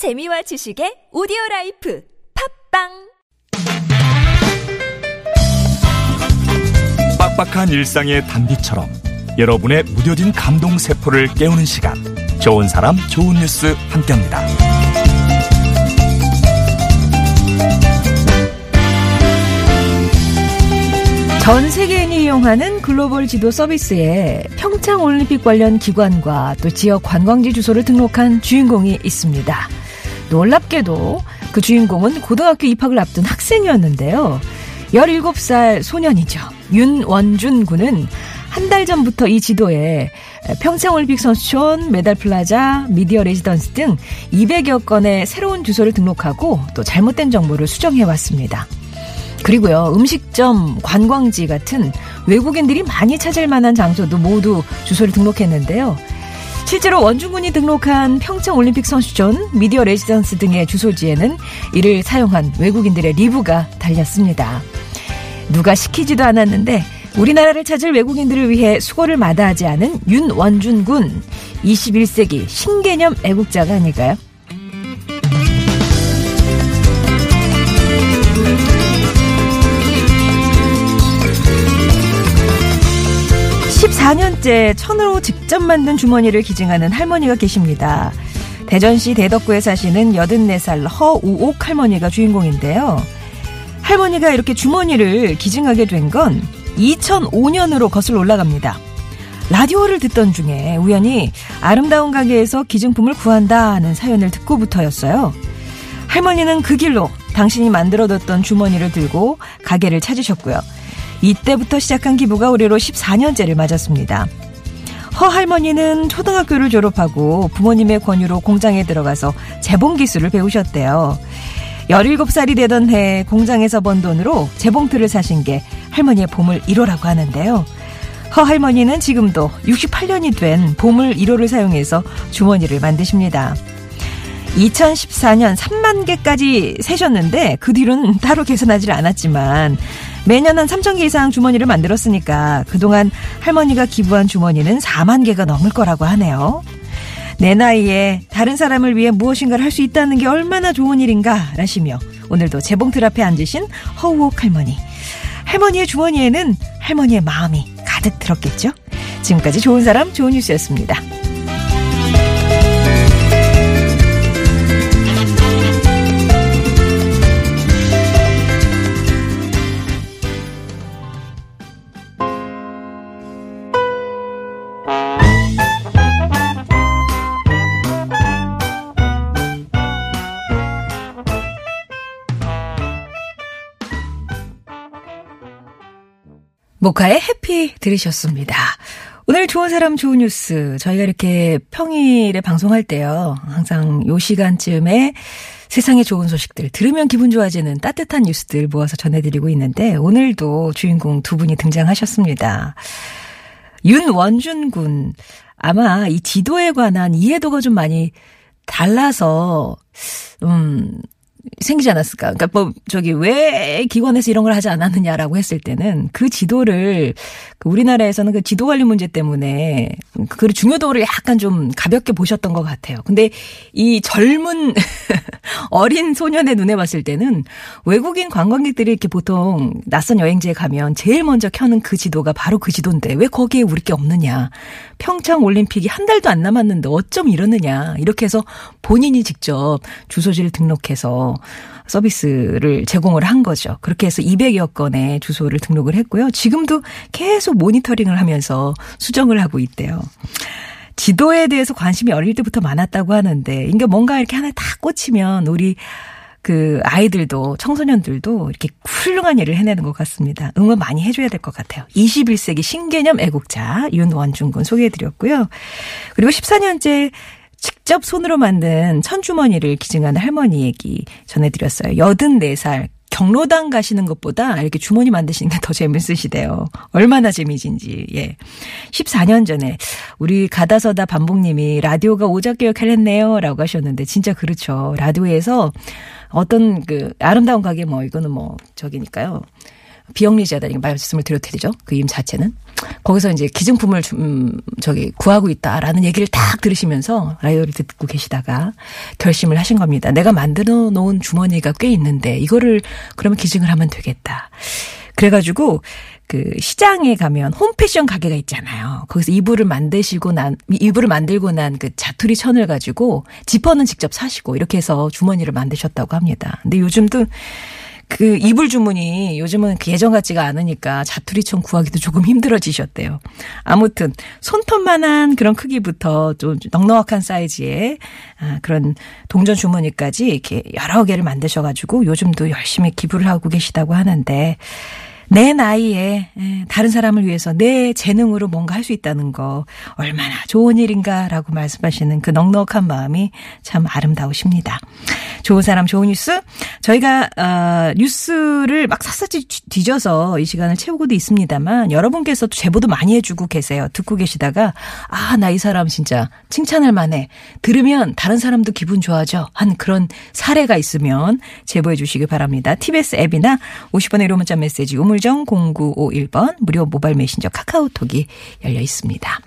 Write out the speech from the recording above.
재미와 지식의 오디오라이프 팝빵 빡빡한 일상의 단비처럼 여러분의 무뎌진 감동세포를 깨우는 시간, 좋은 사람 좋은 뉴스 함께합니다. 전 세계인이 이용하는 글로벌 지도 서비스에 평창올림픽 관련 기관과 또 지역 관광지 주소를 등록한 주인공이 있습니다. 놀랍게도 그 주인공은 고등학교 입학을 앞둔 학생이었는데요. 17살 소년이죠. 윤원준 군은 한 달 전부터 이 지도에 평창올림픽 선수촌, 메달플라자, 미디어레지던스 등 200여 건의 새로운 주소를 등록하고 또 잘못된 정보를 수정해왔습니다. 그리고요, 음식점, 관광지 같은 외국인들이 많이 찾을 만한 장소도 모두 주소를 등록했는데요. 실제로 원준군이 등록한 평창올림픽 선수촌, 미디어 레지던스 등의 주소지에는 이를 사용한 외국인들의 리뷰가 달렸습니다. 누가 시키지도 않았는데 우리나라를 찾을 외국인들을 위해 수고를 마다하지 않은 윤원준군, 21세기 신개념 애국자가 아닐까요? 천으로 직접 만든 주머니를 기증하는 할머니가 계십니다. 대전시 대덕구에 사시는 84살 허우옥 할머니가 주인공인데요. 할머니가 이렇게 주머니를 기증하게 된 건 2005년으로 거슬러 올라갑니다. 라디오를 듣던 중에 우연히 아름다운 가게에서 기증품을 구한다는 사연을 듣고부터였어요. 할머니는 그 길로 당신이 만들어뒀던 주머니를 들고 가게를 찾으셨고요. 이때부터 시작한 기부가 올해로 14년째를 맞았습니다. 허 할머니는 초등학교를 졸업하고 부모님의 권유로 공장에 들어가서 재봉 기술을 배우셨대요. 17살이 되던 해 공장에서 번 돈으로 재봉틀을 사신 게 할머니의 보물 1호라고 하는데요. 허 할머니는 지금도 68년이 된 보물 1호를 사용해서 주머니를 만드십니다. 2014년 3만 개까지 세셨는데 그 뒤로는 따로 계산하지 않았지만 매년 한 3천 개 이상 주머니를 만들었으니까 그동안 할머니가 기부한 주머니는 4만 개가 넘을 거라고 하네요. 내 나이에 다른 사람을 위해 무엇인가를 할 수 있다는 게 얼마나 좋은 일인가 라시며 오늘도 재봉틀 앞에 앉으신 허우옥 할머니. 할머니의 주머니에는 할머니의 마음이 가득 들었겠죠? 지금까지 좋은 사람 좋은 뉴스였습니다. 모카의 해피 들으셨습니다. 오늘 좋은 사람 좋은 뉴스, 저희가 이렇게 평일에 방송할 때요, 항상 요 시간쯤에 세상의 좋은 소식들, 들으면 기분 좋아지는 따뜻한 뉴스들 모아서 전해드리고 있는데 오늘도 주인공 두 분이 등장하셨습니다. 윤원준 군, 아마 이 지도에 관한 이해도가 좀 많이 달라서 생기지 않았을까. 그러니까 왜 기관에서 이런 걸 하지 않았느냐라고 했을 때는 그 지도를 우리나라에서는 그 지도 관리 문제 때문에 그 중요도를 약간 좀 가볍게 보셨던 것 같아요. 근데 이 젊은 어린 소년의 눈에 봤을 때는 외국인 관광객들이 이렇게 보통 낯선 여행지에 가면 제일 먼저 켜는 그 지도가 바로 그 지도인데 왜 거기에 우리 게 없느냐. 평창 올림픽이 한 달도 안 남았는데 어쩜 이러느냐. 이렇게 해서 본인이 직접 주소지를 등록해서 서비스를 제공을 한 거죠. 그렇게 해서 200여 건의 주소를 등록을 했고요. 지금도 계속 모니터링을 하면서 수정을 하고 있대요. 지도에 대해서 관심이 어릴 때부터 많았다고 하는데, 그러니까 뭔가 이렇게 하나 다 꽂히면 우리 그 아이들도 청소년들도 이렇게 훌륭한 일을 해내는 것 같습니다. 응원 많이 해줘야 될 것 같아요. 21세기 신개념 애국자 윤원준 군 소개해드렸고요. 그리고 14년째 직접 손으로 만든 천주머니를 기증하는 할머니 얘기 전해드렸어요. 84살. 경로당 가시는 것보다 이렇게 주머니 만드시는 게 더 재밌으시대요. 얼마나 재미진지. 예. 14년 전에 우리 가다서다 반복님이 라디오가 오작교역 했네요 라고 하셨는데 진짜 그렇죠. 라디오에서 어떤 그 아름다운 가게 뭐 이거는 뭐 저기니까요. 비영리제다 이런 말씀을 드렸죠. 그 이름 자체는. 거기서 이제 기증품을 구하고 있다라는 얘기를 딱 들으시면서 라디오를 듣고 계시다가 결심을 하신 겁니다. 내가 만들어 놓은 주머니가 꽤 있는데 이거를 그러면 기증을 하면 되겠다. 그래가지고 그 시장에 가면 홈패션 가게가 있잖아요. 거기서 이불을 만들고 난 그 자투리 천을 가지고 지퍼는 직접 사시고 이렇게 해서 주머니를 만드셨다고 합니다. 근데 요즘도 그 이불 주문이 요즘은 그 예전 같지가 않으니까 자투리천 구하기도 조금 힘들어지셨대요. 아무튼 손톱만한 그런 크기부터 좀 넉넉한 사이즈의 그런 동전 주머니까지 이렇게 여러 개를 만드셔가지고 요즘도 열심히 기부를 하고 계시다고 하는데 내 나이에 다른 사람을 위해서 내 재능으로 뭔가 할 수 있다는 거 얼마나 좋은 일인가라고 말씀하시는 그 넉넉한 마음이 참 아름다우십니다. 좋은 사람 좋은 뉴스. 저희가 뉴스를 막 샅샅이 뒤져서 이 시간을 채우고도 있습니다만 여러분께서도 제보도 많이 해주고 계세요. 듣고 계시다가 아, 나 이 사람 진짜 칭찬할 만해. 들으면 다른 사람도 기분 좋아져. 한 그런 사례가 있으면 제보해 주시기 바랍니다. TBS 앱이나 50번의 1호 문자 메시지 우물정 0951번 무료 모바일 메신저 카카오톡이 열려 있습니다.